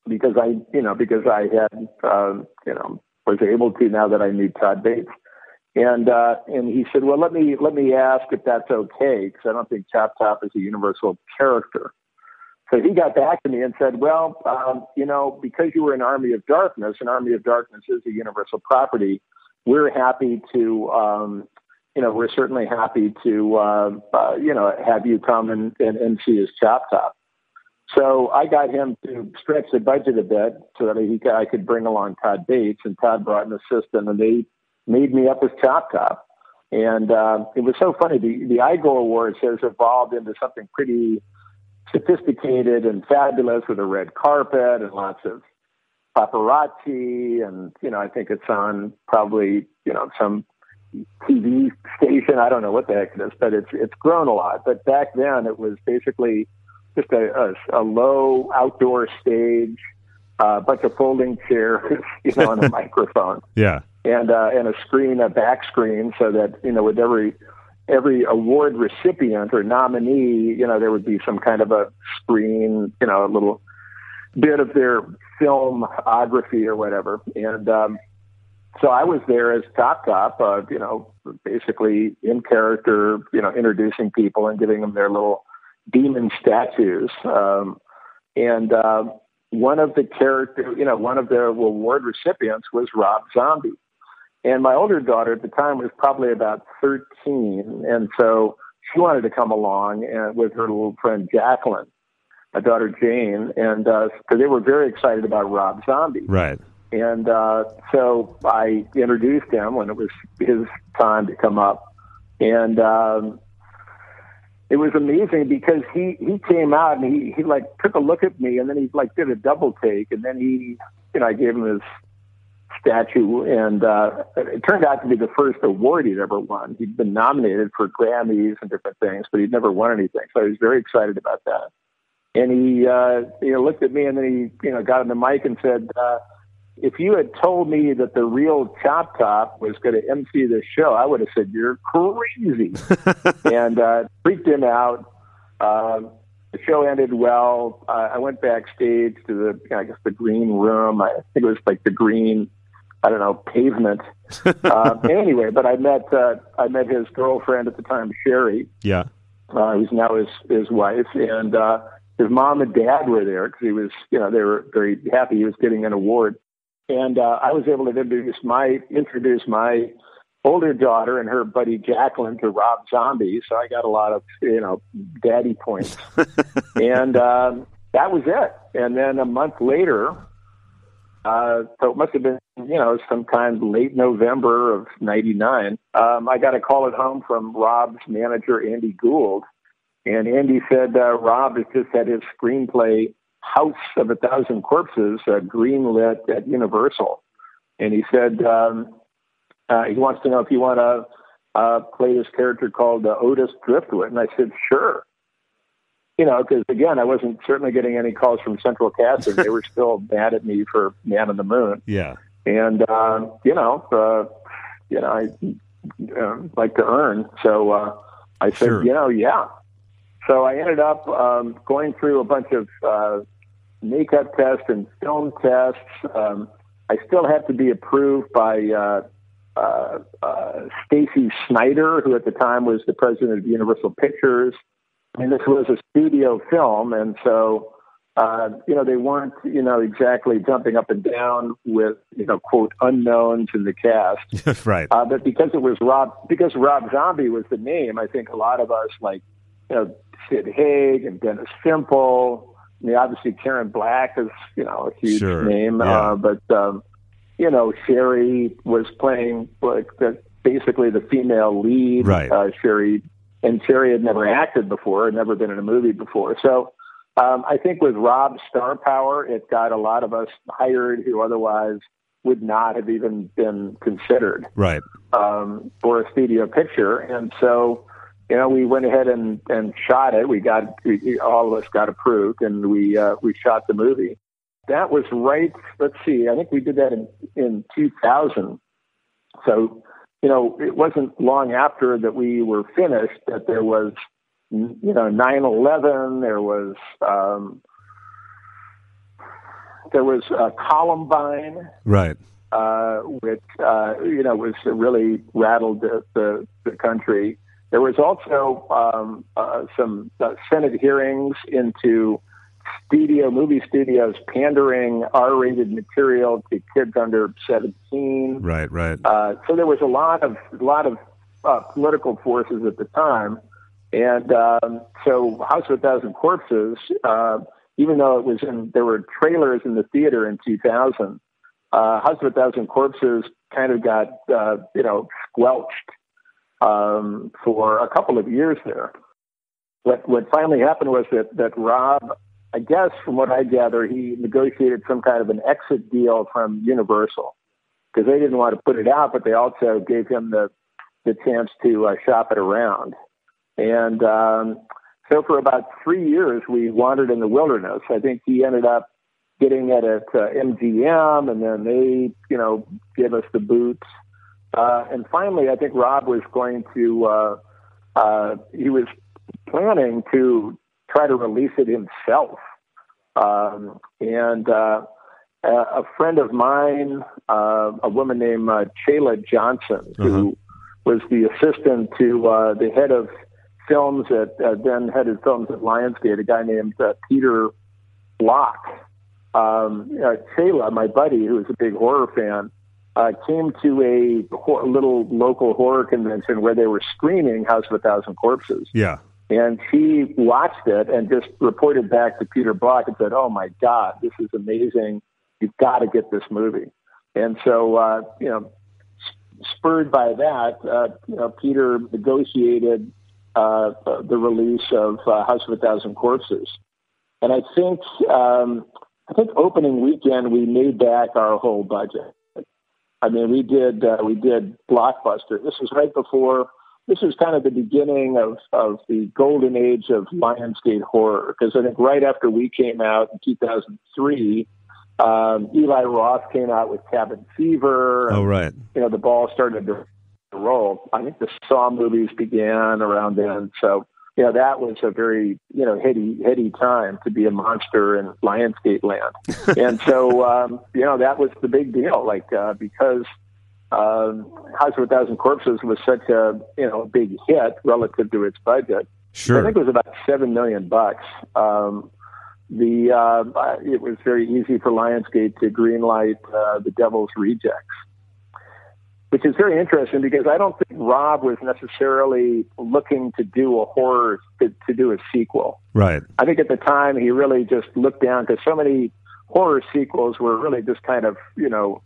Because I, you know, because I had, uh, you know, was able to, now that I knew Todd Bates. And, uh, and he said, well, let me, let me ask if that's okay, because I don't think Chop Top is a Universal character. So he got back to me and said, well, um, you know, because you were in Army of Darkness, and Army of Darkness is a Universal property, we're happy to, um, you know, we're certainly happy to, uh, uh, you know, have you come and, and, and see his Chop Top. So I got him to stretch the budget a bit so that he, I could bring along Todd Bates, and Todd brought an assistant, and they made me up as Chop Top. And uh, it was so funny. The, the I G O Awards has evolved into something pretty sophisticated and fabulous, with a red carpet and lots of paparazzi. And, you know, I think it's on probably, you know, some T V station. I don't know what the heck it is, but it's it's grown a lot. But back then, it was basically just a, a, a low outdoor stage, a uh, bunch of folding chairs, you know, and a microphone. Yeah, and uh, and a screen, a back screen, so that, you know, with every every award recipient or nominee, you know, there would be some kind of a screen, you know, a little bit of their filmography or whatever, and. Um, So I was there as Chop Top, uh, you know, basically in character, you know, introducing people and giving them their little demon statues. Um, and uh, one of the character, you know, one of the award recipients was Rob Zombie. And my older daughter at the time was probably about thirteen. And so she wanted to come along and with her little friend Jacqueline, my daughter Jane. And uh, so they were very excited about Rob Zombie. Right. And uh, so I introduced him when it was his time to come up. And um, it was amazing because he, he came out and he, he like took a look at me, and then he like did a double take, and then he, you know, I gave him his statue, and uh, it turned out to be the first award he'd ever won. He'd been nominated for Grammys and different things, but he'd never won anything. So he was very excited about that. And he, uh, you know, looked at me, and then he, you know, got on the mic and said, uh, "If you had told me that the real Chop Top was going to emcee this show, I would have said you're crazy." And uh, freaked him out. Uh, the show ended well. Uh, I went backstage to the, you know, I guess, the green room. I think it was like the green, I don't know, pavement. uh, anyway, but I met uh, I met his girlfriend at the time, Sheri. Yeah, uh, who's now his his wife, and uh, his mom and dad were there because he was, you know, they were very happy he was getting an award. And uh, I was able to introduce my introduce my older daughter and her buddy Jacqueline to Rob Zombie, so I got a lot of, you know, daddy points. And um, that was it. And then a month later, uh, so it must have been, you know, sometime late November of ninety-nine, um, I got a call at home from Rob's manager, Andy Gould, and Andy said uh, Rob has just had his screenplay House of a Thousand Corpses uh, greenlit at Universal, and he said um, uh, he wants to know if you want to uh, play this character called uh, Otis Driftwood. And I said, sure. You know, because again, I wasn't certainly getting any calls from Central Casting. They were still mad at me for Man on the Moon. Yeah, and uh, you know, uh, you know, I uh, like to earn, so uh, I said, sure. you know, yeah. So I ended up um, going through a bunch of uh, makeup tests and film tests. Um, I still had to be approved by uh, uh, uh, Stacy Snyder, who at the time was the president of Universal Pictures. And this was a studio film. And so, uh, you know, they weren't, you know, exactly jumping up and down with, you know, quote, unknowns in the cast. Right. Uh, but because it was Rob, because Rob Zombie was the name, I think a lot of us, like, you know, Sid Haig and Dennis Simple. I mean, obviously Karen Black is, you know, a huge sure. name. Yeah. Uh, but, um, you know, Sheri was playing like the, basically the female lead. Right. Uh, Sheri, and Sheri had never acted before, had never been in a movie before. So um, I think with Rob's star power, it got a lot of us hired who otherwise would not have even been considered. Right. Um, for a studio picture. And so, you know, we went ahead and, and shot it. We got we, all of us got approved, and we uh, we shot the movie. That was right. Let's see. I think we did that in in two thousand. So, you know, it wasn't long after that we were finished that there was, you know, nine eleven. There was um, there was uh, Columbine, right? Uh, which uh, you know was really rattled the the, the country. There was also um, uh, some uh, Senate hearings into studio movie studios pandering R-rated material to kids under seventeen. Right, right. Uh, so there was a lot of a lot of uh, political forces at the time, and um, so House of a Thousand Corpses, uh, even though it was in, there were trailers in the theater in two thousand, uh, House of a Thousand Corpses kind of got uh, you know squelched. Um, for a couple of years there. What what finally happened was that, that Rob, I guess from what I gather, he negotiated some kind of an exit deal from Universal because they didn't want to put it out, but they also gave him the, the chance to uh, shop it around. And um, so for about three years, we wandered in the wilderness. I think he ended up getting it at uh, M G M, and then they, you know, gave us the boots. Uh, and finally, I think Rob was going to, uh, uh, he was planning to try to release it himself. Um, and uh, a friend of mine, uh, a woman named uh, Chayla Johnson, who uh-huh. was the assistant to uh, the head of films at, uh, then head of films at Lionsgate, a guy named uh, Peter Block. Um, uh, Chayla, my buddy, who is a big horror fan, Uh, came to a ho- little local horror convention where they were screening House of a Thousand Corpses. Yeah. And she watched it and just reported back to Peter Block and said, "Oh my God, this is amazing. You've got to get this movie." And so, uh, you know, spurred by that, uh, you know, Peter negotiated uh, the release of uh, House of a Thousand Corpses. And I think, um, I think opening weekend, we made back our whole budget. I mean, we did uh, we did Blockbuster. This was right before. This was kind of the beginning of, of the golden age of Lionsgate horror, because I think right after we came out in two thousand three, um, Eli Roth came out with Cabin Fever. And, oh, right. You know, the ball started to roll. I think the Saw movies began around then. So, you know, that was a very, you know, heady, heady time to be a monster in Lionsgate land. And so, um, you know, that was the big deal, like, uh, because... Um, House of a Thousand Corpses was such a you know big hit relative to its budget. Sure, I think it was about seven million bucks. Um, the uh, it was very easy for Lionsgate to greenlight uh, The Devil's Rejects, which is very interesting because I don't think Rob was necessarily looking to do a horror to, to do a sequel. Right. I think at the time he really just looked down because so many horror sequels were really just kind of you know.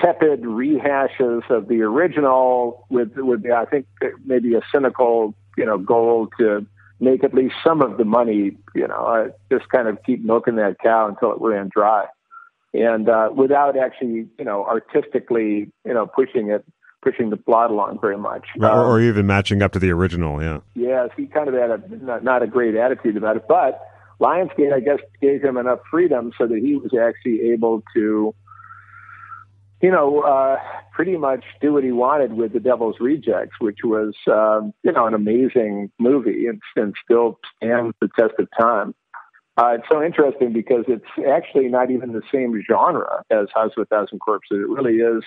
tepid rehashes of the original with, with I think, maybe a cynical, you know, goal to make at least some of the money, you know, uh, just kind of keep milking that cow until it ran dry. And uh, without actually, you know, artistically, you know, pushing it, pushing the plot along very much. Or, um, or even matching up to the original, yeah. Yes, he kind of had a, not, not a great attitude about it, but Lionsgate, I guess, gave him enough freedom so that he was actually able to you know, uh, pretty much do what he wanted with The Devil's Rejects, which was, um, you know, an amazing movie and, and still stands the test of time. Uh, it's so interesting because it's actually not even the same genre as House of a Thousand Corpses. It really is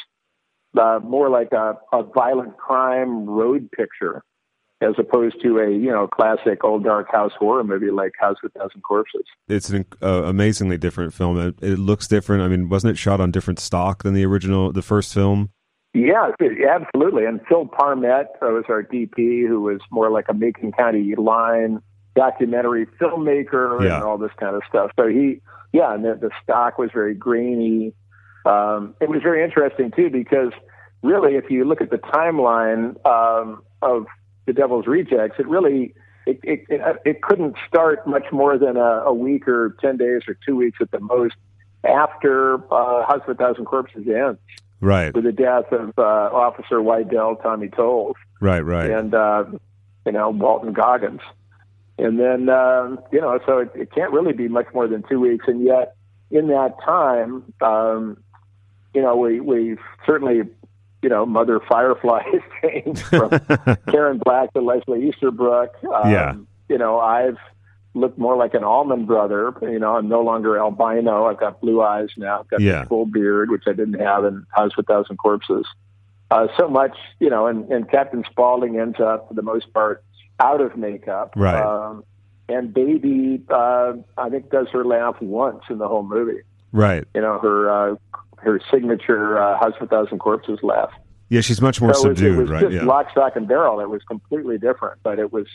uh, more like a, a violent crime road picture as opposed to a, you know, classic old dark house horror movie like House of a Thousand Corpses. It's an uh, amazingly different film. It, it looks different. I mean, wasn't it shot on different stock than the original, the first film? Yeah, it, absolutely. And Phil Parmet was our D P, who was more like a Macon County line documentary filmmaker yeah. and all this kind of stuff. So he, yeah, and the, the stock was very grainy. Um, it was very interesting, too, because really, if you look at the timeline um, of The Devil's Rejects, it really, it it, it, it couldn't start much more than a, a week or ten days or two weeks at the most after uh, House of a Thousand Corpses ends. Right. With the death of uh, Officer Wydell Tommy Tolles. Right, right. And, uh, you know, Walton Goggins. And then, um, you know, so it, it can't really be much more than two weeks. And yet, in that time, um, you know, we, we've certainly... You know, Mother Firefly has changed from Karen Black to Leslie Easterbrook. Um, yeah. You know, I've looked more like an almond brother. You know, I'm no longer albino. I've got blue eyes now. I've got yeah. a full beard, which I didn't have in House of a Thousand Corpses. Uh, so much, you know, and, and Captain Spaulding ends up, for the most part, out of makeup. Right. Um, and Baby, uh, I think, does her laugh once in the whole movie. Right. You know, her... Uh, her signature uh, House of a Thousand Corpses laugh. Yeah, she's much more so it was, subdued, right? It was right? just yeah. lock, stock, and barrel. It was completely different, but it was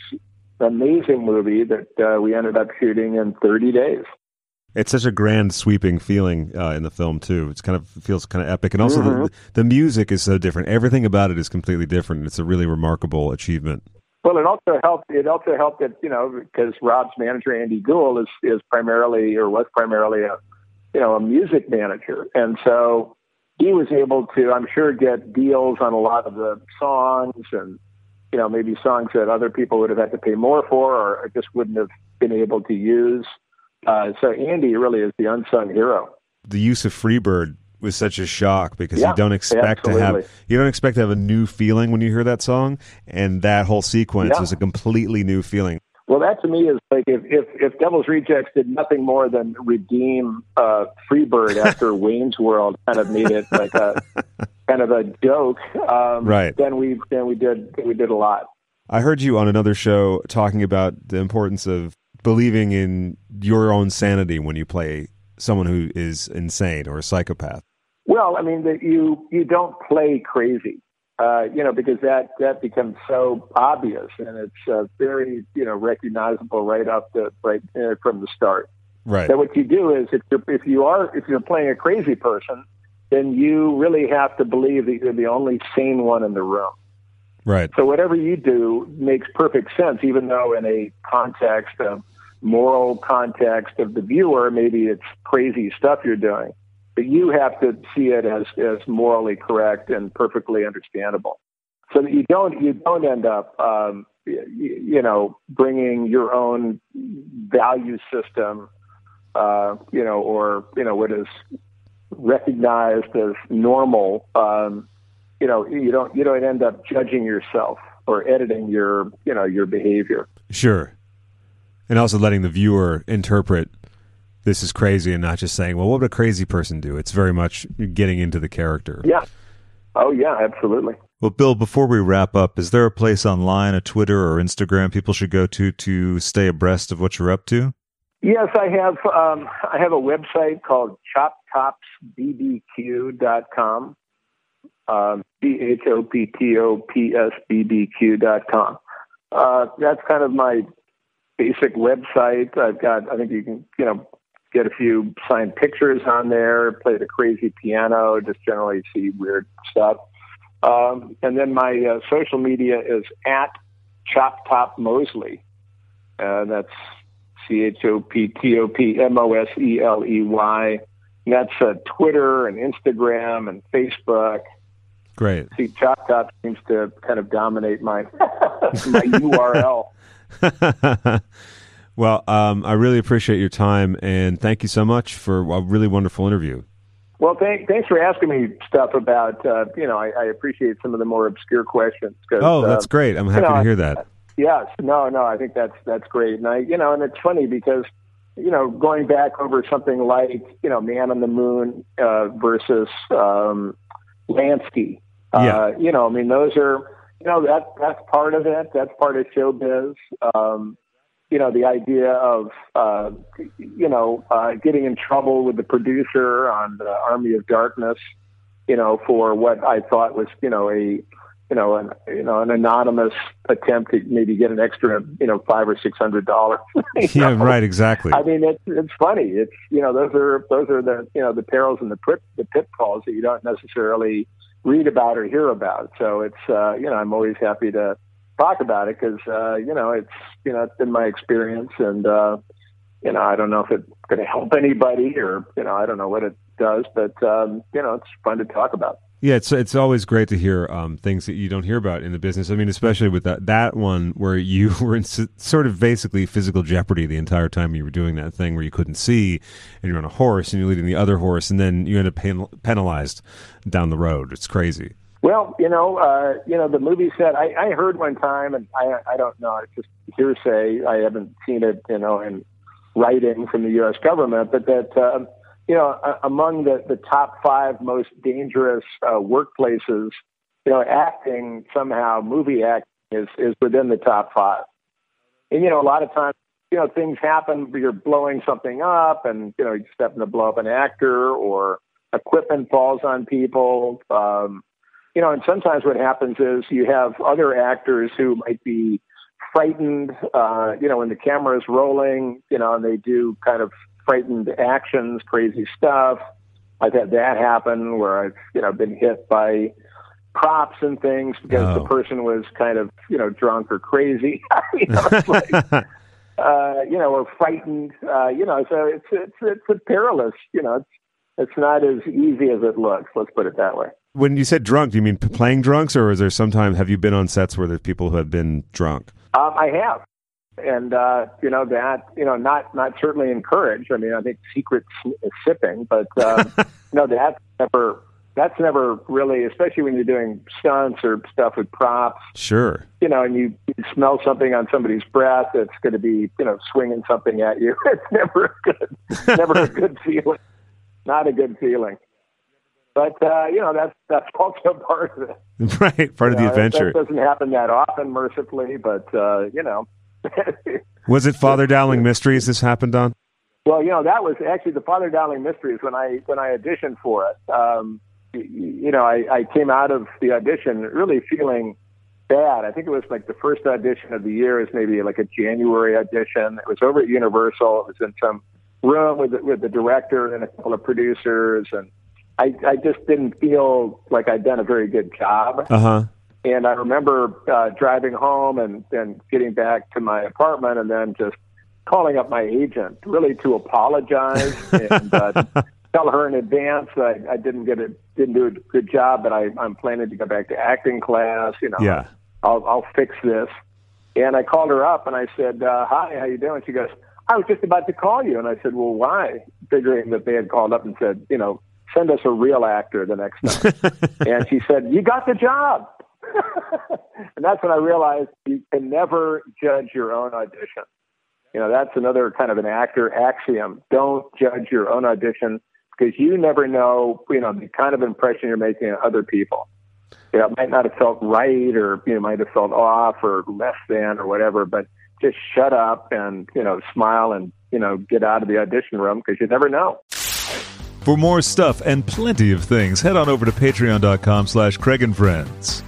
an amazing movie that uh, we ended up shooting in thirty days. It's such a grand, sweeping feeling uh, in the film, too. It's kind of feels kind of epic. And also mm-hmm. the, the music is so different. Everything about it is completely different. It's a really remarkable achievement. Well, it also helped. It also helped that, you know, because Rob's manager, Andy Gould, is, is primarily or was primarily a you know, a music manager. And so he was able to, I'm sure, get deals on a lot of the songs and, you know, maybe songs that other people would have had to pay more for or just wouldn't have been able to use. Uh, so Andy really is the unsung hero. The use of Freebird was such a shock because yeah, you don't expect absolutely. to have, you don't expect to have a new feeling when you hear that song. And that whole sequence yeah. was a completely new feeling. Well, that to me is like if, if, if Devil's Rejects did nothing more than redeem uh, Freebird after Wayne's World kind of made it like a kind of a joke, um, right. Then we then we did we did a lot. I heard you on another show talking about the importance of believing in your own sanity when you play someone who is insane or a psychopath. Well, I mean that you you don't play crazy. Uh, you know, because that, that becomes so obvious, and it's uh, very, you know, recognizable right up the right uh, from the start. Right. So what you do is, if you're, if you are if you're playing a crazy person, then you really have to believe that you're the only sane one in the room. Right. So whatever you do makes perfect sense, even though in a context, a moral context of the viewer, maybe it's crazy stuff you're doing. but you have to see it as, as morally correct and perfectly understandable, so that you don't you don't end up um, you, you know bringing your own value system, uh, you know, or you know what is recognized as normal. Um, you know, you don't you don't end up judging yourself or editing your you know your behavior. Sure, and also letting the viewer interpret. This is crazy, and not just saying, well, what would a crazy person do? It's very much getting into the character. Yeah. Oh, yeah, absolutely. Well, Bill, before we wrap up, is there a place online, a Twitter or Instagram people should go to to stay abreast of what you're up to? Yes, I have um, I have a website called chop tops b b q dot com, um, C H O P T O P S B B Q dot com. Uh, that's kind of my basic website. I've got, I think you can, you know, get a few signed pictures on there, play the crazy piano, just generally see weird stuff. Um, and then my uh, social media is at Chop Top Moseley. And that's C H O P T O P M O S E L E Y. And that's uh, Twitter and Instagram and Facebook. Great. See, Chop Top seems to kind of dominate my, my U R L. Well, um, I really appreciate your time, and thank you so much for a really wonderful interview. Well, thank, thanks for asking me stuff about, uh, you know, I, I appreciate some of the more obscure questions. Oh, that's um, great. I'm happy you know, to hear that. I, yes. No, no, I think that's that's great. And, I, you know, and it's funny because, you know, going back over something like, you know, Man on the Moon uh, versus um, Lansky, uh, yeah. you know, I mean, those are... You know, that, that's part of it. That's part of showbiz. Um, you know, the idea of, uh, you know, uh, getting in trouble with the producer on the Army of Darkness, you know, for what I thought was, you know, a, you know, an, you know, an anonymous attempt to maybe get an extra, you know, five or six hundred dollars. Yeah, know? Right. Exactly. I mean, it's it's funny. It's, you know, those are those are the, you know, the perils and the pit, the pitfalls that you don't necessarily read about or hear about. So it's, uh, you know, I'm always happy to talk about it because, uh, you know, it's, you know, it's been my experience and, uh, you know, I don't know if it's going to help anybody or, you know, I don't know what it does, but, um, you know, it's fun to talk about. Yeah. It's, it's always great to hear, um, things that you don't hear about in the business. I mean, especially with that, that one where you were in s- sort of basically physical jeopardy the entire time you were doing that thing where you couldn't see and you're on a horse and you're leading the other horse and then you end up pen- penalized down the road. It's crazy. Well, you know, uh, you know, the movie said, I, I heard one time and I, I don't know, it's just hearsay. I haven't seen it, you know, in writing from the U S government, but that, uh, you know, uh, among the, the top five most dangerous uh, workplaces, you know, acting somehow, movie acting is, is within the top five. And, you know, a lot of times, you know, things happen, you're blowing something up and, you know, you just happen to blow up an actor or equipment falls on people. Um, you know, and sometimes what happens is you have other actors who might be frightened, uh, you know, when the camera's rolling, you know, and they do kind of frightened actions, crazy stuff. I've had that happen where I've, you know, been hit by props and things because oh. the person was kind of, you know, drunk or crazy, you know, it's like, uh, you know, or frightened, uh, you know, so it's, it's, it's a perilous, you know, it's, it's not as easy as it looks. Let's put it that way. When you said drunk, do you mean playing drunks or is there sometimes, have you been on sets where there's people who have been drunk? Um, I have. And, uh, you know, that, you know, not, not certainly encouraged. I mean, I think secret is sipping, but, um, no, that's never, that's never really, especially when you're doing stunts or stuff with props. Sure. You know, and you, you smell something on somebody's breath that's going to be, you know, swinging something at you. It's never a good, never a good feeling. Not a good feeling. But, uh, you know, that's, that's also part of it. Right. Part you of know, the adventure. That, that doesn't happen that often, mercifully, but, uh, you know. Was it Father Dowling Mysteries this happened on? Well, you know, that was actually the Father Dowling Mysteries when I when I auditioned for it. Um, you know, I, I came out of the audition really feeling bad. I think it was like the first audition of the year. It was maybe like a January audition. It was over at Universal. It was in some room with the, with the director and a couple of producers. And I, I just didn't feel like I'd done a very good job. Uh-huh. And I remember uh, driving home and, and getting back to my apartment and then just calling up my agent really to apologize and uh, tell her in advance I, I didn't get it, didn't do a good job, but I, I'm planning to go back to acting class. You know, yeah. I'll, I'll fix this. And I called her up and I said, uh, "Hi, how you doing?" She goes, "I was just about to call you." And I said, "Well, why?" Figuring that they had called up and said, you know, send us a real actor the next time. And she said, "You got the job." And that's when I realized you can never judge your own audition. You know, that's another kind of an actor axiom. Don't judge your own audition, because you never know, you know, the kind of impression you're making on other people. You know, it might not have felt right, or, you know, might have felt off or less than or whatever, but just shut up and, you know, smile and, you know, get out of the audition room, because you never know. For more stuff and plenty of things, head on over to patreon dot com slash Craig and Friends.